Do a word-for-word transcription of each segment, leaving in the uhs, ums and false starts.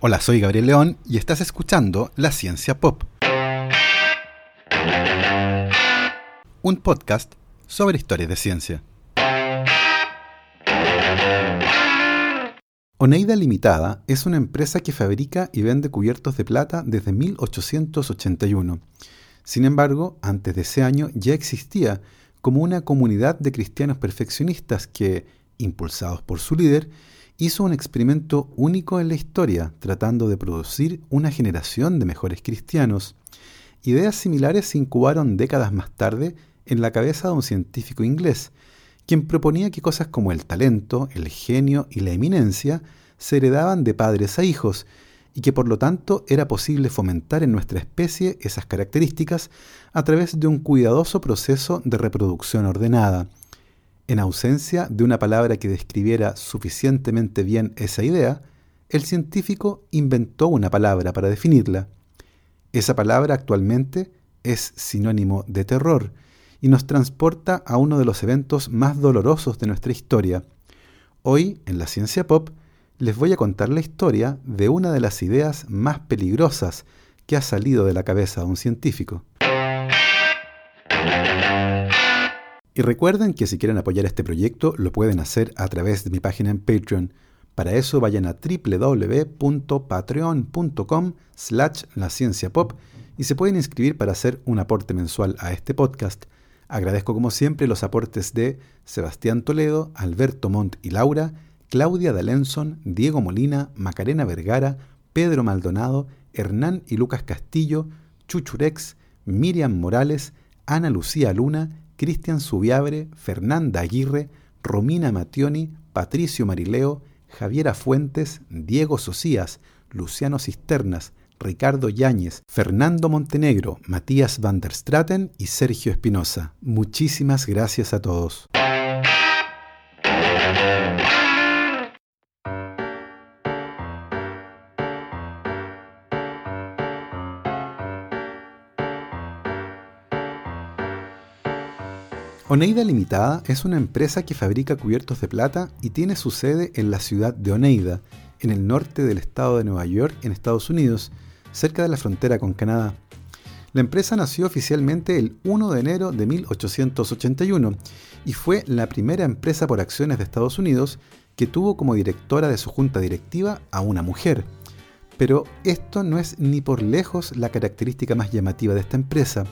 Hola, soy Gabriel León y estás escuchando La Ciencia Pop. Un podcast sobre historias de ciencia. Oneida Limitada es una empresa que fabrica y vende cubiertos de plata desde mil ochocientos ochenta y uno. Sin embargo, antes de ese año ya existía como una comunidad de cristianos perfeccionistas que, impulsados por su líder, hizo un experimento único en la historia, tratando de producir una generación de mejores cristianos. Ideas similares se incubaron décadas más tarde en la cabeza de un científico inglés, quien proponía que cosas como el talento, el genio y la eminencia se heredaban de padres a hijos, y que por lo tanto era posible fomentar en nuestra especie esas características a través de un cuidadoso proceso de reproducción ordenada. En ausencia de una palabra que describiera suficientemente bien esa idea, el científico inventó una palabra para definirla. Esa palabra actualmente es sinónimo de terror y nos transporta a uno de los eventos más dolorosos de nuestra historia. Hoy, en La Ciencia Pop, les voy a contar la historia de una de las ideas más peligrosas que ha salido de la cabeza de un científico. Y recuerden que si quieren apoyar este proyecto lo pueden hacer a través de mi página en Patreon. Para eso vayan a doble u doble u doble u punto patreon punto com slash la ciencia pop y se pueden inscribir para hacer un aporte mensual a este podcast. Agradezco como siempre los aportes de Sebastián Toledo, Alberto Montt y Laura, Claudia D'Alenson, Diego Molina, Macarena Vergara, Pedro Maldonado, Hernán y Lucas Castillo, Chuchurex, Miriam Morales, Ana Lucía Luna, Cristian Subiabre, Fernanda Aguirre, Romina Mationi, Patricio Marileo, Javiera Fuentes, Diego Socías, Luciano Cisternas, Ricardo Yáñez, Fernando Montenegro, Matías van der Straten y Sergio Espinosa. Muchísimas gracias a todos. Oneida Limitada es una empresa que fabrica cubiertos de plata y tiene su sede en la ciudad de Oneida, en el norte del estado de Nueva York, en Estados Unidos, cerca de la frontera con Canadá. La empresa nació oficialmente el uno de enero de mil ochocientos ochenta y uno y fue la primera empresa por acciones de Estados Unidos que tuvo como directora de su junta directiva a una mujer. Pero esto no es ni por lejos la característica más llamativa de esta empresa.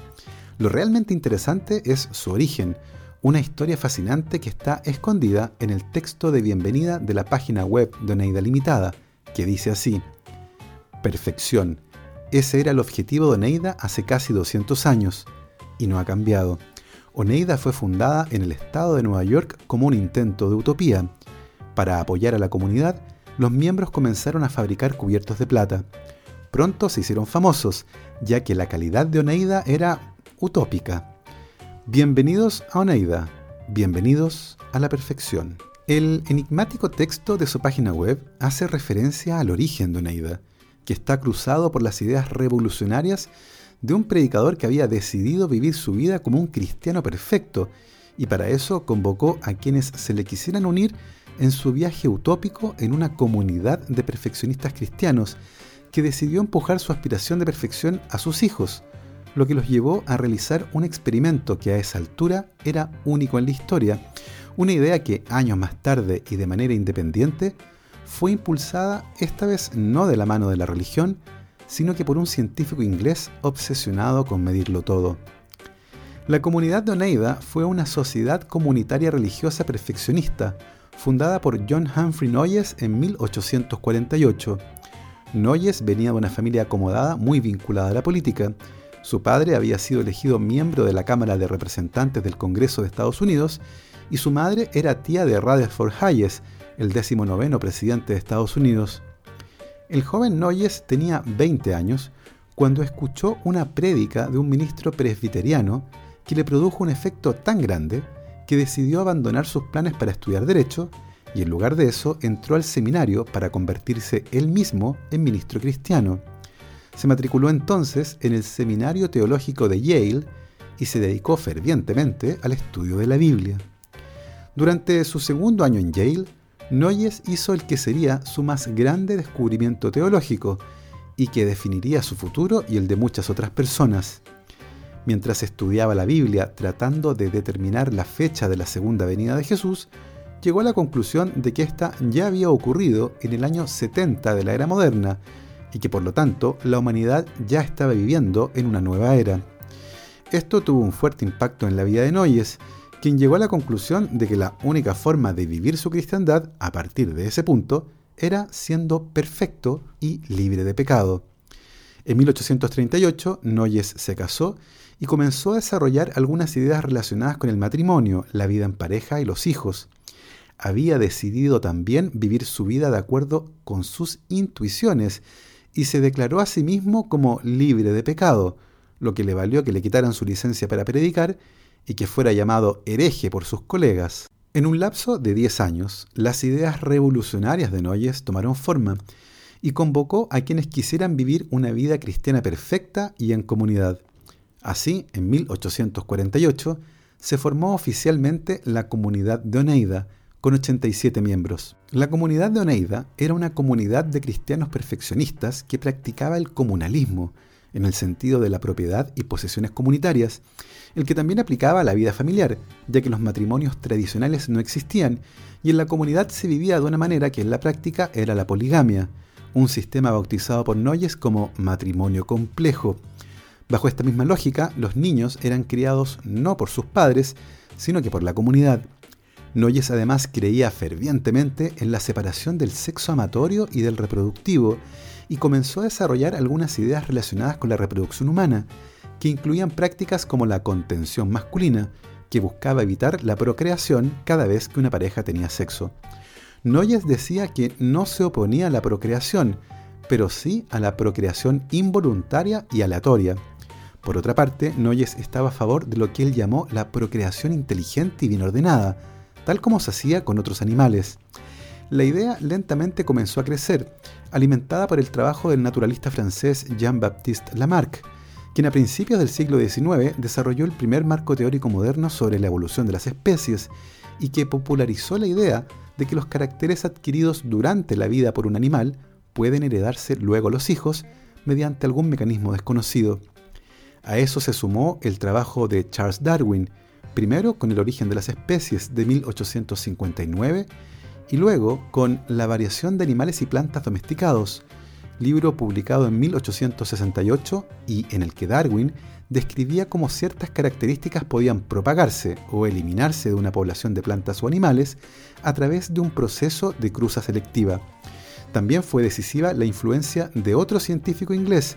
Lo realmente interesante es su origen, una historia fascinante que está escondida en el texto de bienvenida de la página web de Oneida Limitada, que dice así: perfección. Ese era el objetivo de Oneida hace casi doscientos años, y no ha cambiado. Oneida fue fundada en el estado de Nueva York como un intento de utopía. Para apoyar a la comunidad, los miembros comenzaron a fabricar cubiertos de plata. Pronto se hicieron famosos, ya que la calidad de Oneida era utópica. Bienvenidos a Oneida, bienvenidos a la perfección. El enigmático texto de su página web hace referencia al origen de Oneida, que está cruzado por las ideas revolucionarias de un predicador que había decidido vivir su vida como un cristiano perfecto y para eso convocó a quienes se le quisieran unir en su viaje utópico en una comunidad de perfeccionistas cristianos que decidió empujar su aspiración de perfección a sus hijos, lo que los llevó a realizar un experimento que a esa altura era único en la historia, una idea que años más tarde y de manera independiente fue impulsada esta vez no de la mano de la religión, sino que por un científico inglés obsesionado con medirlo todo. La comunidad de Oneida fue una sociedad comunitaria religiosa perfeccionista, fundada por John Humphrey Noyes en mil ochocientos cuarenta y ocho. Noyes venía de una familia acomodada muy vinculada a la política. Su padre había sido elegido miembro de la Cámara de Representantes del Congreso de Estados Unidos y su madre era tía de Rutherford Hayes, el decimonoveno presidente de Estados Unidos. El joven Noyes tenía veinte años cuando escuchó una prédica de un ministro presbiteriano que le produjo un efecto tan grande que decidió abandonar sus planes para estudiar Derecho y en lugar de eso entró al seminario para convertirse él mismo en ministro cristiano. Se matriculó entonces en el Seminario Teológico de Yale y se dedicó fervientemente al estudio de la Biblia. Durante su segundo año en Yale, Noyes hizo el que sería su más grande descubrimiento teológico y que definiría su futuro y el de muchas otras personas. Mientras estudiaba la Biblia tratando de determinar la fecha de la segunda venida de Jesús, llegó a la conclusión de que ésta ya había ocurrido en el año setenta de la era moderna y que por lo tanto la humanidad ya estaba viviendo en una nueva era. Esto tuvo un fuerte impacto en la vida de Noyes, quien llegó a la conclusión de que la única forma de vivir su cristiandad a partir de ese punto era siendo perfecto y libre de pecado. En mil ochocientos treinta y ocho, Noyes se casó y comenzó a desarrollar algunas ideas relacionadas con el matrimonio, la vida en pareja y los hijos. Había decidido también vivir su vida de acuerdo con sus intuiciones y se declaró a sí mismo como libre de pecado, lo que le valió que le quitaran su licencia para predicar y que fuera llamado hereje por sus colegas. En un lapso de diez años, las ideas revolucionarias de Noyes tomaron forma y convocó a quienes quisieran vivir una vida cristiana perfecta y en comunidad. Así, en mil ochocientos cuarenta y ocho, se formó oficialmente la Comunidad de Oneida, con ochenta y siete miembros. La Comunidad de Oneida era una comunidad de cristianos perfeccionistas que practicaba el comunalismo, en el sentido de la propiedad y posesiones comunitarias, el que también aplicaba a la vida familiar, ya que los matrimonios tradicionales no existían, y en la comunidad se vivía de una manera que en la práctica era la poligamia, un sistema bautizado por Noyes como matrimonio complejo. Bajo esta misma lógica, los niños eran criados no por sus padres, sino que por la comunidad. Noyes además creía fervientemente en la separación del sexo amatorio y del reproductivo, y comenzó a desarrollar algunas ideas relacionadas con la reproducción humana, que incluían prácticas como la contención masculina, que buscaba evitar la procreación cada vez que una pareja tenía sexo. Noyes decía que no se oponía a la procreación, pero sí a la procreación involuntaria y aleatoria. Por otra parte, Noyes estaba a favor de lo que él llamó la procreación inteligente y bien ordenada, tal como se hacía con otros animales. La idea lentamente comenzó a crecer, alimentada por el trabajo del naturalista francés Jean-Baptiste Lamarck, quien a principios del siglo diecinueve desarrolló el primer marco teórico moderno sobre la evolución de las especies y que popularizó la idea de que los caracteres adquiridos durante la vida por un animal pueden heredarse luego a los hijos mediante algún mecanismo desconocido. A eso se sumó el trabajo de Charles Darwin, primero con El origen de las especies de mil ochocientos cincuenta y nueve y luego con La variación de animales y plantas domesticados, libro publicado en mil ochocientos sesenta y ocho y en el que Darwin describía cómo ciertas características podían propagarse o eliminarse de una población de plantas o animales a través de un proceso de cruza selectiva. También fue decisiva la influencia de otro científico inglés,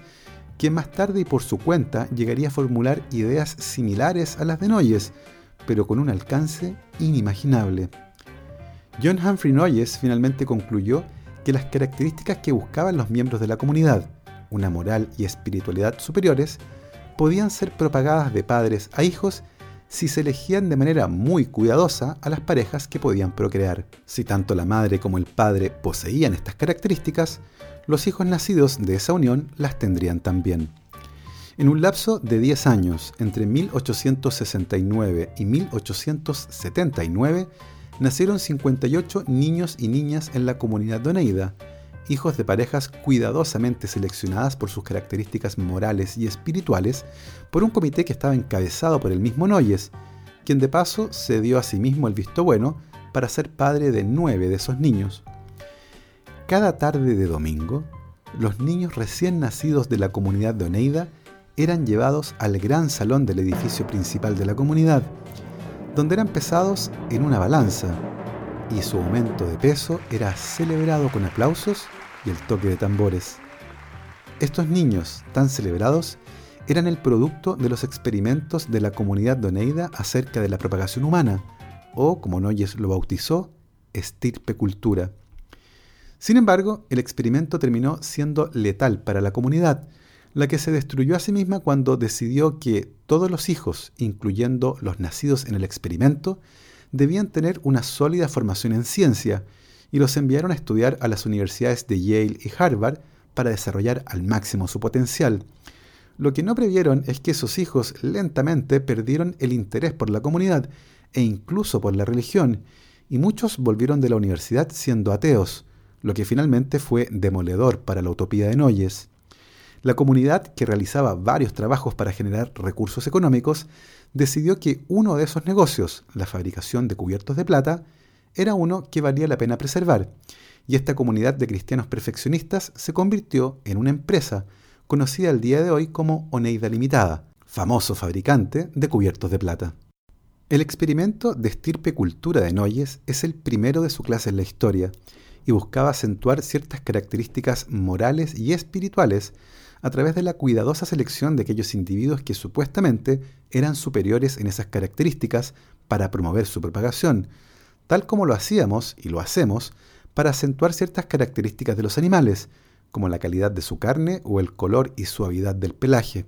quien más tarde y por su cuenta llegaría a formular ideas similares a las de Noyes, pero con un alcance inimaginable. John Humphrey Noyes finalmente concluyó que las características que buscaban los miembros de la comunidad, una moral y espiritualidad superiores, podían ser propagadas de padres a hijos si se elegían de manera muy cuidadosa a las parejas que podían procrear. Si tanto la madre como el padre poseían estas características, los hijos nacidos de esa unión las tendrían también. En un lapso de diez años, entre mil ochocientos sesenta y nueve y mil ochocientos setenta y nueve, nacieron cincuenta y ocho niños y niñas en la comunidad de Oneida, hijos de parejas cuidadosamente seleccionadas por sus características morales y espirituales por un comité que estaba encabezado por el mismo Noyes, quien de paso se dio a sí mismo el visto bueno para ser padre de nueve de esos niños. Cada tarde de domingo, los niños recién nacidos de la comunidad de Oneida eran llevados al gran salón del edificio principal de la comunidad, donde eran pesados en una balanza, y su aumento de peso era celebrado con aplausos y el toque de tambores. Estos niños, tan celebrados, eran el producto de los experimentos de la comunidad de Oneida acerca de la propagación humana, o, como Noyes lo bautizó, estirpe cultura. Sin embargo, el experimento terminó siendo letal para la comunidad, la que se destruyó a sí misma cuando decidió que todos los hijos, incluyendo los nacidos en el experimento, debían tener una sólida formación en ciencia, y los enviaron a estudiar a las universidades de Yale y Harvard para desarrollar al máximo su potencial. Lo que no previeron es que esos hijos lentamente perdieron el interés por la comunidad e incluso por la religión, y muchos volvieron de la universidad siendo ateos, lo que finalmente fue demoledor para la utopía de Noyes. La comunidad, que realizaba varios trabajos para generar recursos económicos, decidió que uno de esos negocios, la fabricación de cubiertos de plata, era uno que valía la pena preservar, y esta comunidad de cristianos perfeccionistas se convirtió en una empresa conocida al día de hoy como Oneida Limitada, famoso fabricante de cubiertos de plata. El experimento de estirpe cultura de Noyes es el primero de su clase en la historia, y buscaba acentuar ciertas características morales y espirituales a través de la cuidadosa selección de aquellos individuos que supuestamente eran superiores en esas características para promover su propagación, tal como lo hacíamos y lo hacemos para acentuar ciertas características de los animales, como la calidad de su carne o el color y suavidad del pelaje.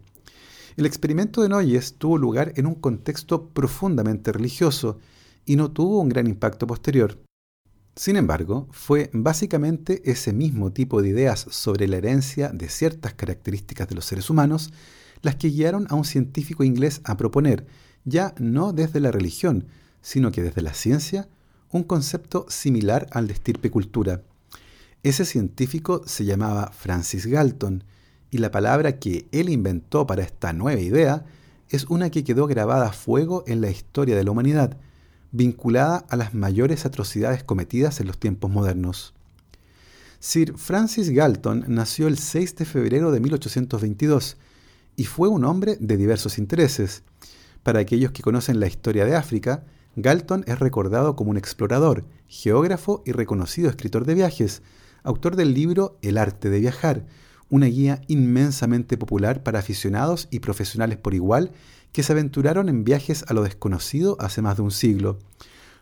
El experimento de Noyes tuvo lugar en un contexto profundamente religioso y no tuvo un gran impacto posterior. Sin embargo, fue básicamente ese mismo tipo de ideas sobre la herencia de ciertas características de los seres humanos las que guiaron a un científico inglés a proponer, ya no desde la religión, sino que desde la ciencia, un concepto similar al de estirpe cultura. Ese científico se llamaba Francis Galton, y la palabra que él inventó para esta nueva idea es una que quedó grabada a fuego en la historia de la humanidad, vinculada a las mayores atrocidades cometidas en los tiempos modernos. Sir Francis Galton nació el seis de febrero de mil ochocientos veintidós y fue un hombre de diversos intereses. Para aquellos que conocen la historia de África, Galton es recordado como un explorador, geógrafo y reconocido escritor de viajes, autor del libro El arte de viajar, una guía inmensamente popular para aficionados y profesionales por igual que se aventuraron en viajes a lo desconocido hace más de un siglo.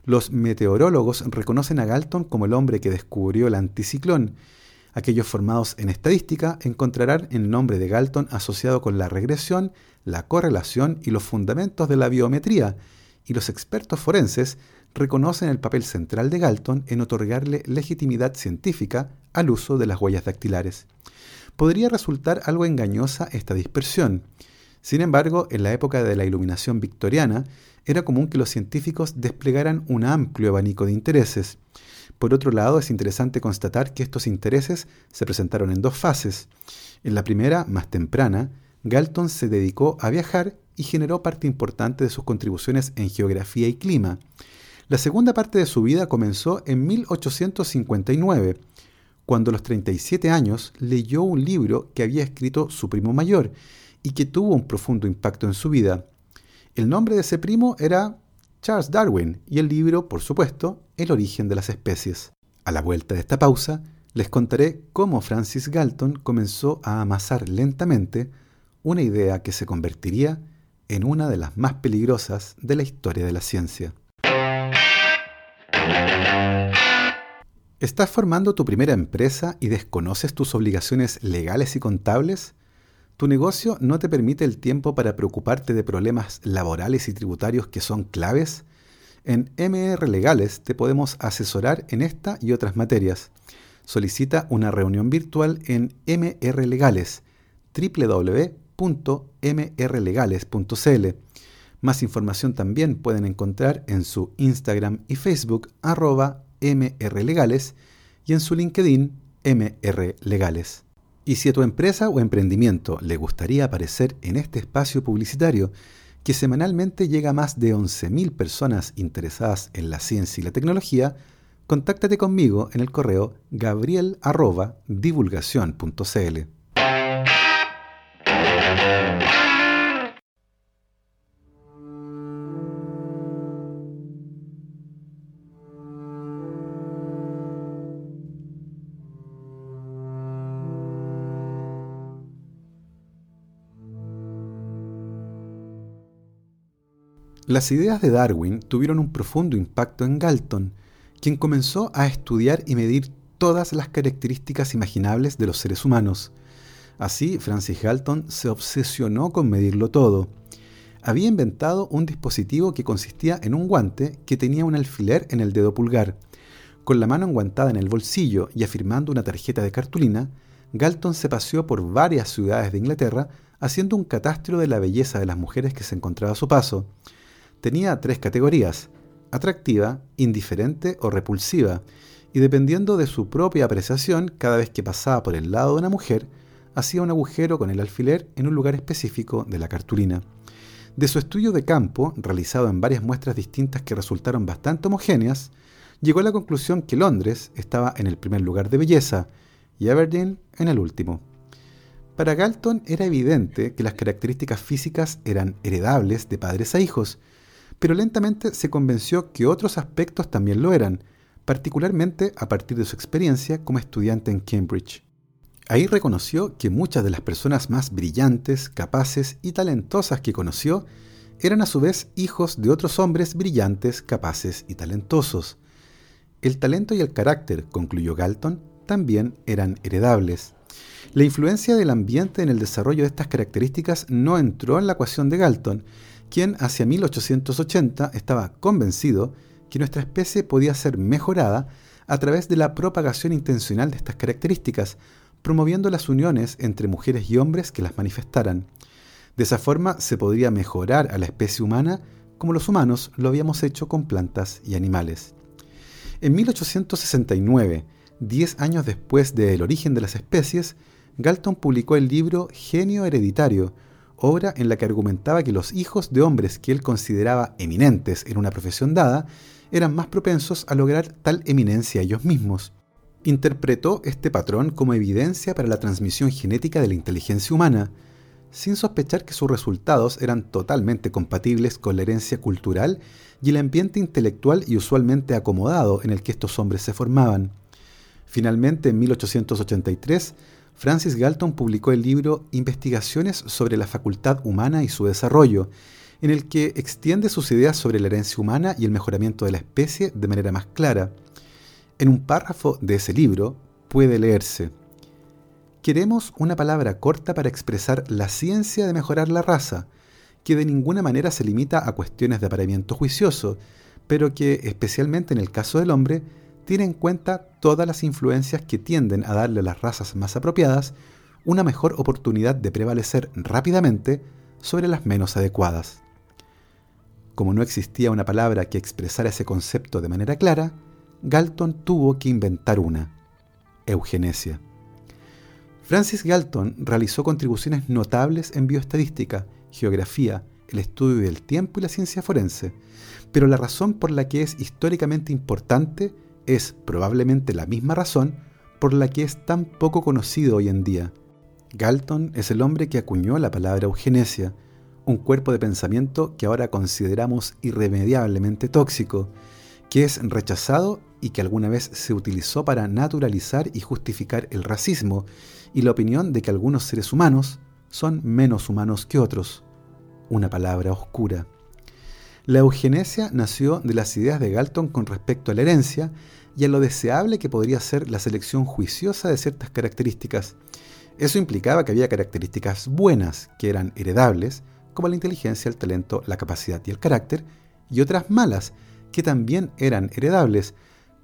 Los meteorólogos reconocen a Galton como el hombre que descubrió el anticiclón. Aquellos formados en estadística encontrarán el nombre de Galton asociado con la regresión, la correlación y los fundamentos de la biometría, y los expertos forenses reconocen el papel central de Galton en otorgarle legitimidad científica al uso de las huellas dactilares. Podría resultar algo engañosa esta dispersión. Sin embargo, en la época de la Iluminación victoriana, era común que los científicos desplegaran un amplio abanico de intereses. Por otro lado, es interesante constatar que estos intereses se presentaron en dos fases. En la primera, más temprana, Galton se dedicó a viajar y generó parte importante de sus contribuciones en geografía y clima. La segunda parte de su vida comenzó en mil ochocientos cincuenta y nueve, cuando a los treinta y siete años leyó un libro que había escrito su primo mayor, y que tuvo un profundo impacto en su vida. El nombre de ese primo era Charles Darwin y el libro, por supuesto, El origen de las especies. A la vuelta de esta pausa, les contaré cómo Francis Galton comenzó a amasar lentamente una idea que se convertiría en una de las más peligrosas de la historia de la ciencia. ¿Estás formando tu primera empresa y desconoces tus obligaciones legales y contables? Tu negocio no te permite el tiempo para preocuparte de problemas laborales y tributarios que son claves. En M R Legales te podemos asesorar en esta y otras materias. Solicita una reunión virtual en M R Legales, doble u doble u doble u punto m r legales punto c l. Más información también pueden encontrar en su Instagram y Facebook, arroba mrlegales, y en su LinkedIn, M R Legales. Y si a tu empresa o emprendimiento le gustaría aparecer en este espacio publicitario, que semanalmente llega a más de once mil personas interesadas en la ciencia y la tecnología, contáctate conmigo en el correo gabriel arroba divulgación punto c l. Las ideas de Darwin tuvieron un profundo impacto en Galton, quien comenzó a estudiar y medir todas las características imaginables de los seres humanos. Así, Francis Galton se obsesionó con medirlo todo. Había inventado un dispositivo que consistía en un guante que tenía un alfiler en el dedo pulgar. Con la mano enguantada en el bolsillo y afirmando una tarjeta de cartulina, Galton se paseó por varias ciudades de Inglaterra haciendo un catastro de la belleza de las mujeres que se encontraba a su paso. Tenía tres categorías: atractiva, indiferente o repulsiva, y dependiendo de su propia apreciación, cada vez que pasaba por el lado de una mujer, hacía un agujero con el alfiler en un lugar específico de la cartulina. De su estudio de campo, realizado en varias muestras distintas que resultaron bastante homogéneas, llegó a la conclusión que Londres estaba en el primer lugar de belleza y Aberdeen en el último. Para Galton era evidente que las características físicas eran heredables de padres a hijos, pero lentamente se convenció que otros aspectos también lo eran, particularmente a partir de su experiencia como estudiante en Cambridge. Ahí reconoció que muchas de las personas más brillantes, capaces y talentosas que conoció eran a su vez hijos de otros hombres brillantes, capaces y talentosos. El talento y el carácter, concluyó Galton, también eran heredables. La influencia del ambiente en el desarrollo de estas características no entró en la ecuación de Galton, quien hacia mil ochocientos ochenta estaba convencido que nuestra especie podía ser mejorada a través de la propagación intencional de estas características, promoviendo las uniones entre mujeres y hombres que las manifestaran. De esa forma se podría mejorar a la especie humana como los humanos lo habíamos hecho con plantas y animales. En mil ochocientos sesenta y nueve, diez años después del origen de las especies, Galton publicó el libro Genio Hereditario, obra en la que argumentaba que los hijos de hombres que él consideraba eminentes en una profesión dada eran más propensos a lograr tal eminencia ellos mismos. Interpretó este patrón como evidencia para la transmisión genética de la inteligencia humana, sin sospechar que sus resultados eran totalmente compatibles con la herencia cultural y el ambiente intelectual y usualmente acomodado en el que estos hombres se formaban. Finalmente, en mil ochocientos ochenta y tres, Francis Galton publicó el libro Investigaciones sobre la facultad humana y su desarrollo, en el que extiende sus ideas sobre la herencia humana y el mejoramiento de la especie de manera más clara. En un párrafo de ese libro puede leerse: queremos una palabra corta para expresar la ciencia de mejorar la raza, que de ninguna manera se limita a cuestiones de apareamiento juicioso, pero que, especialmente en el caso del hombre, tiene en cuenta todas las influencias que tienden a darle a las razas más apropiadas una mejor oportunidad de prevalecer rápidamente sobre las menos adecuadas. Como no existía una palabra que expresara ese concepto de manera clara, Galton tuvo que inventar una: eugenesia. Francis Galton realizó contribuciones notables en bioestadística, geografía, el estudio del tiempo y la ciencia forense, pero la razón por la que es históricamente importante es probablemente la misma razón por la que es tan poco conocido hoy en día. Galton es el hombre que acuñó la palabra eugenesia, un cuerpo de pensamiento que ahora consideramos irremediablemente tóxico, que es rechazado y que alguna vez se utilizó para naturalizar y justificar el racismo y la opinión de que algunos seres humanos son menos humanos que otros. Una palabra oscura. La eugenesia nació de las ideas de Galton con respecto a la herencia y a lo deseable que podría ser la selección juiciosa de ciertas características. Eso implicaba que había características buenas, que eran heredables, como la inteligencia, el talento, la capacidad y el carácter, y otras malas, que también eran heredables,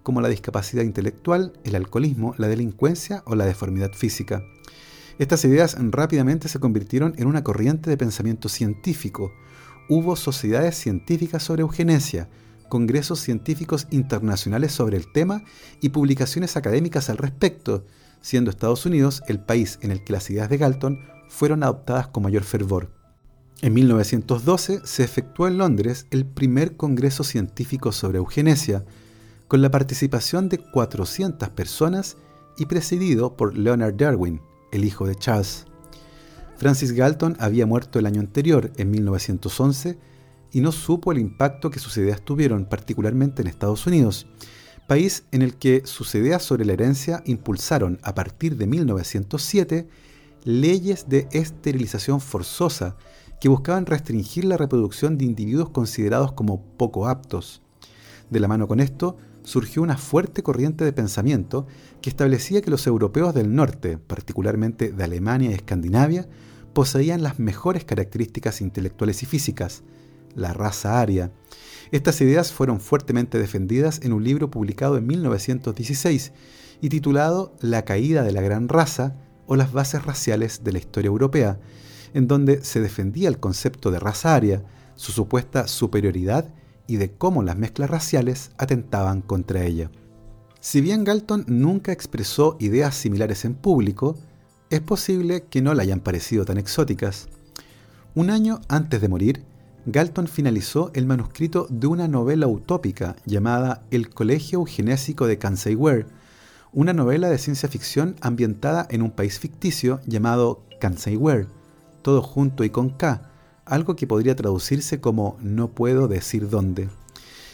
como la discapacidad intelectual, el alcoholismo, la delincuencia o la deformidad física. Estas ideas rápidamente se convirtieron en una corriente de pensamiento científico. Hubo sociedades científicas sobre eugenesia, congresos científicos internacionales sobre el tema y publicaciones académicas al respecto, siendo Estados Unidos el país en el que las ideas de Galton fueron adoptadas con mayor fervor. En mil novecientos doce se efectuó en Londres el primer congreso científico sobre eugenesia, con la participación de cuatrocientas personas y presidido por Leonard Darwin, el hijo de Charles. Francis Galton había muerto el año anterior, en mil novecientos once, y no supo el impacto que sus ideas tuvieron, particularmente en Estados Unidos, país en el que sus ideas sobre la herencia impulsaron, a partir de mil novecientos siete, leyes de esterilización forzosa que buscaban restringir la reproducción de individuos considerados como poco aptos. De la mano con esto, surgió una fuerte corriente de pensamiento que establecía que los europeos del norte, particularmente de Alemania y Escandinavia, poseían las mejores características intelectuales y físicas, la raza aria. Estas ideas fueron fuertemente defendidas en un libro publicado en mil novecientos dieciséis y titulado La caída de la gran raza o las bases raciales de la historia europea, en donde se defendía el concepto de raza aria, su supuesta superioridad y de cómo las mezclas raciales atentaban contra ella. Si bien Galton nunca expresó ideas similares en público, es posible que no le hayan parecido tan exóticas. Un año antes de morir, Galton finalizó el manuscrito de una novela utópica llamada El colegio eugenésico de Kansai Ware, una novela de ciencia ficción ambientada en un país ficticio llamado Kansai Ware, todo junto y con K, algo que podría traducirse como no puedo decir dónde.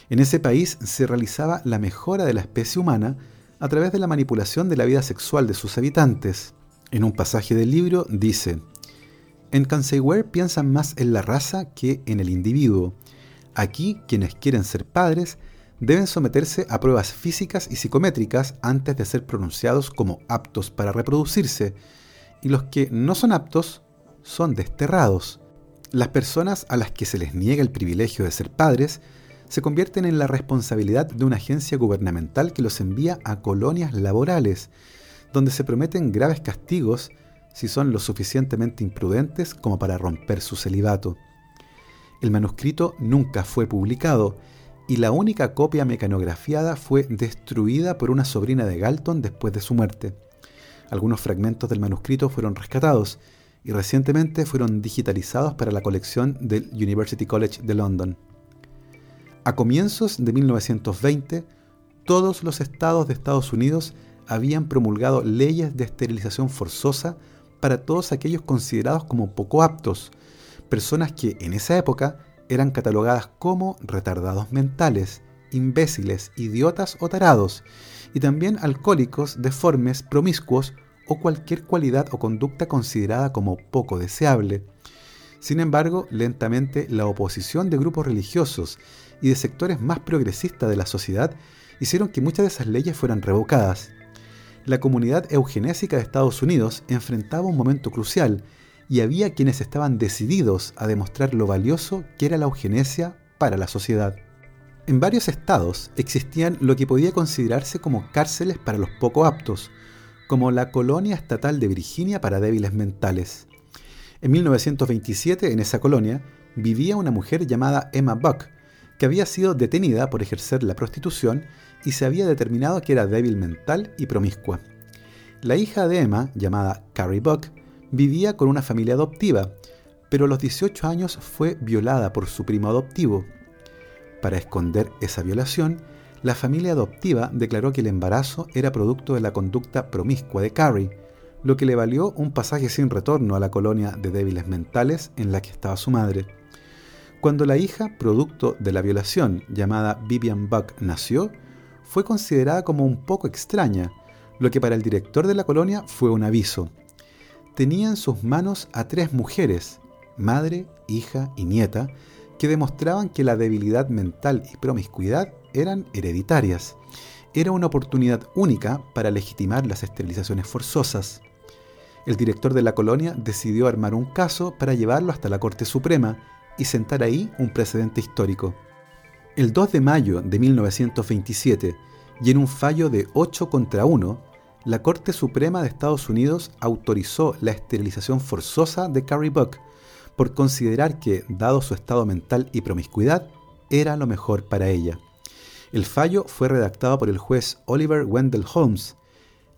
En ese país se realizaba la mejora de la especie humana a través de la manipulación de la vida sexual de sus habitantes. En un pasaje del libro dice: en Kansai Ware piensan más en la raza que en el individuo. Aquí, quienes quieren ser padres deben someterse a pruebas físicas y psicométricas antes de ser pronunciados como aptos para reproducirse, y los que no son aptos son desterrados. Las personas a las que se les niega el privilegio de ser padres se convierten en la responsabilidad de una agencia gubernamental que los envía a colonias laborales, donde se prometen graves castigos si son lo suficientemente imprudentes como para romper su celibato. El manuscrito nunca fue publicado, y la única copia mecanografiada fue destruida por una sobrina de Galton después de su muerte. Algunos fragmentos del manuscrito fueron rescatados, y recientemente fueron digitalizados para la colección del University College de London. A comienzos de mil novecientos veinte, todos los estados de Estados Unidos habían promulgado leyes de esterilización forzosa para todos aquellos considerados como poco aptos, personas que en esa época eran catalogadas como retardados mentales, imbéciles, idiotas o tarados, y también alcohólicos, deformes, promiscuos o cualquier cualidad o conducta considerada como poco deseable. Sin embargo, lentamente la oposición de grupos religiosos y de sectores más progresistas de la sociedad hicieron que muchas de esas leyes fueran revocadas. La comunidad eugenésica de Estados Unidos enfrentaba un momento crucial, y había quienes estaban decididos a demostrar lo valioso que era la eugenesia para la sociedad. En varios estados existían lo que podía considerarse como cárceles para los poco aptos, como la Colonia Estatal de Virginia para débiles mentales. En mil novecientos veintisiete, en esa colonia, vivía una mujer llamada Emma Buck, que había sido detenida por ejercer la prostitución y se había determinado que era débil mental y promiscua. La hija de Emma, llamada Carrie Buck, vivía con una familia adoptiva, pero a los dieciocho años fue violada por su primo adoptivo. Para esconder esa violación, la familia adoptiva declaró que el embarazo era producto de la conducta promiscua de Carrie, lo que le valió un pasaje sin retorno a la colonia de débiles mentales en la que estaba su madre. Cuando la hija, producto de la violación, llamada Vivian Buck, nació, fue considerada como un poco extraña, lo que para el director de la colonia fue un aviso. Tenía en sus manos a tres mujeres, madre, hija y nieta, que demostraban que la debilidad mental y promiscuidad eran hereditarias. Era una oportunidad única para legitimar las esterilizaciones forzosas. El director de la colonia decidió armar un caso para llevarlo hasta la Corte Suprema y sentar ahí un precedente histórico. El dos de mayo de mil novecientos veintisiete, y en un fallo de ocho contra uno, la Corte Suprema de Estados Unidos autorizó la esterilización forzosa de Carrie Buck por considerar que, dado su estado mental y promiscuidad, era lo mejor para ella. El fallo fue redactado por el juez Oliver Wendell Holmes,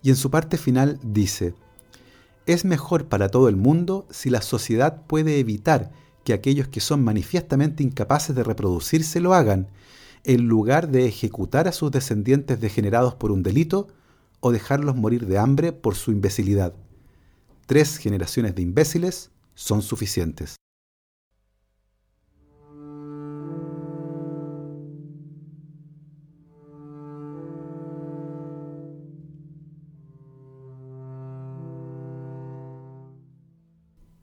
y en su parte final dice: «Es mejor para todo el mundo si la sociedad puede evitar que aquellos que son manifiestamente incapaces de reproducirse lo hagan, en lugar de ejecutar a sus descendientes degenerados por un delito o dejarlos morir de hambre por su imbecilidad. Tres generaciones de imbéciles son suficientes».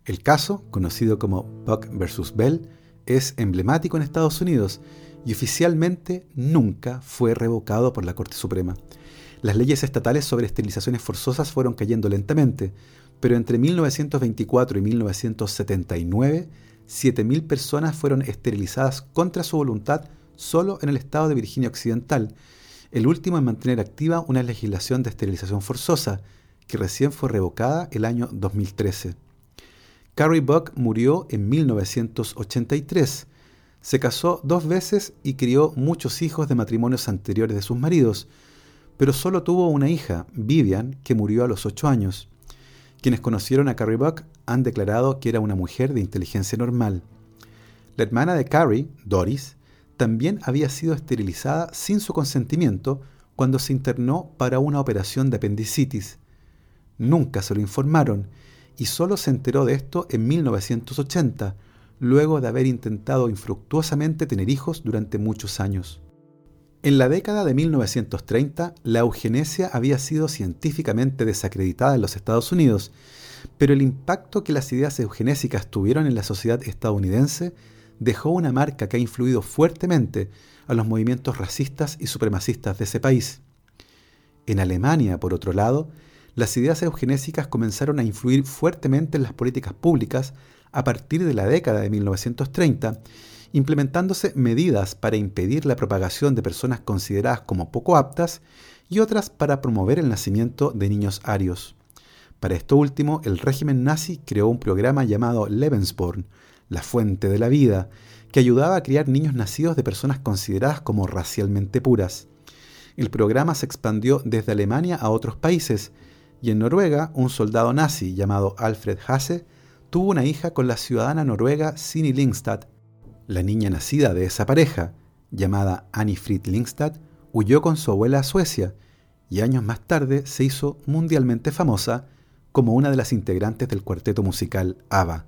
El caso, conocido como Buck versus. Bell, es emblemático en Estados Unidos y oficialmente nunca fue revocado por la Corte Suprema. Las leyes estatales sobre esterilizaciones forzosas fueron cayendo lentamente, pero entre mil novecientos veinticuatro y mil novecientos setenta y nueve, siete mil personas fueron esterilizadas contra su voluntad solo en el estado de Virginia Occidental, el último en mantener activa una legislación de esterilización forzosa, que recién fue revocada el año dos mil trece. Carrie Buck murió en mil novecientos ochenta y tres. Se casó dos veces y crió muchos hijos de matrimonios anteriores de sus maridos, pero solo tuvo una hija, Vivian, que murió a los ocho años. Quienes conocieron a Carrie Buck han declarado que era una mujer de inteligencia normal. La hermana de Carrie, Doris, también había sido esterilizada sin su consentimiento cuando se internó para una operación de apendicitis. Nunca se lo informaron y solo se enteró de esto en mil novecientos ochenta, luego de haber intentado infructuosamente tener hijos durante muchos años. En la década de mil novecientos treinta, la eugenesia había sido científicamente desacreditada en los Estados Unidos, pero el impacto que las ideas eugenésicas tuvieron en la sociedad estadounidense dejó una marca que ha influido fuertemente a los movimientos racistas y supremacistas de ese país. En Alemania, por otro lado, las ideas eugenésicas comenzaron a influir fuertemente en las políticas públicas a partir de la década de mil novecientos treinta, implementándose medidas para impedir la propagación de personas consideradas como poco aptas y otras para promover el nacimiento de niños arios. Para esto último, el régimen nazi creó un programa llamado Lebensborn, la fuente de la vida, que ayudaba a criar niños nacidos de personas consideradas como racialmente puras. El programa se expandió desde Alemania a otros países, y en Noruega, un soldado nazi llamado Alfred Hasse tuvo una hija con la ciudadana noruega Annie Lindstad. La niña nacida de esa pareja, llamada Annie Fried Lindstad, huyó con su abuela a Suecia y años más tarde se hizo mundialmente famosa como una de las integrantes del cuarteto musical ABBA.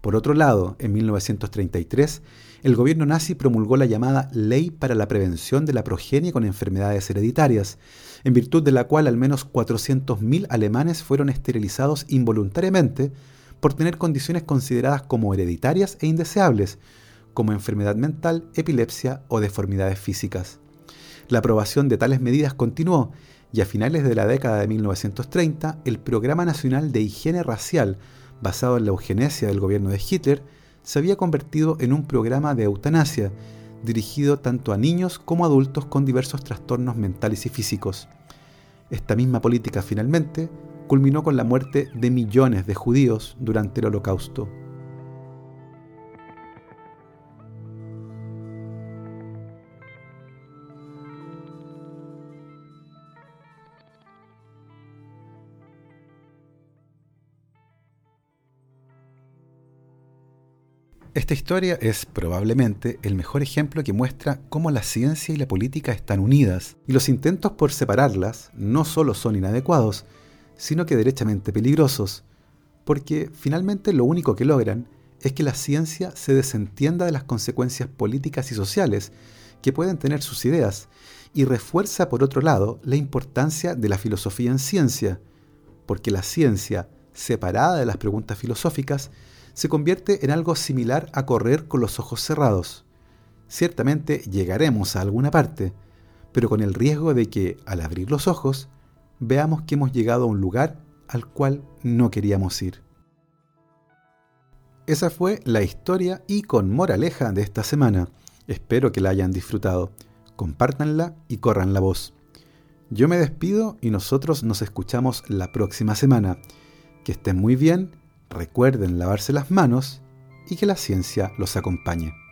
Por otro lado, en mil novecientos treinta y tres, el gobierno nazi promulgó la llamada Ley para la Prevención de la Progenie con Enfermedades Hereditarias, en virtud de la cual al menos cuatrocientos mil alemanes fueron esterilizados involuntariamente por tener condiciones consideradas como hereditarias e indeseables, como enfermedad mental, epilepsia o deformidades físicas. La aprobación de tales medidas continuó, y a finales de la década de mil novecientos treinta, el Programa Nacional de Higiene Racial, basado en la eugenesia del gobierno de Hitler, se había convertido en un programa de eutanasia, dirigido tanto a niños como a adultos con diversos trastornos mentales y físicos. Esta misma política finalmente culminó con la muerte de millones de judíos durante el Holocausto. Esta historia es probablemente el mejor ejemplo que muestra cómo la ciencia y la política están unidas, y los intentos por separarlas no solo son inadecuados, sino que derechamente peligrosos, porque finalmente lo único que logran es que la ciencia se desentienda de las consecuencias políticas y sociales que pueden tener sus ideas, y refuerza por otro lado la importancia de la filosofía en ciencia, porque la ciencia, separada de las preguntas filosóficas, se convierte en algo similar a correr con los ojos cerrados. Ciertamente llegaremos a alguna parte, pero con el riesgo de que, al abrir los ojos, veamos que hemos llegado a un lugar al cual no queríamos ir. Esa fue la historia y con moraleja de esta semana. Espero que la hayan disfrutado. Compártanla y corran la voz. Yo me despido y nosotros nos escuchamos la próxima semana. Que estén muy bien, recuerden lavarse las manos y que la ciencia los acompañe.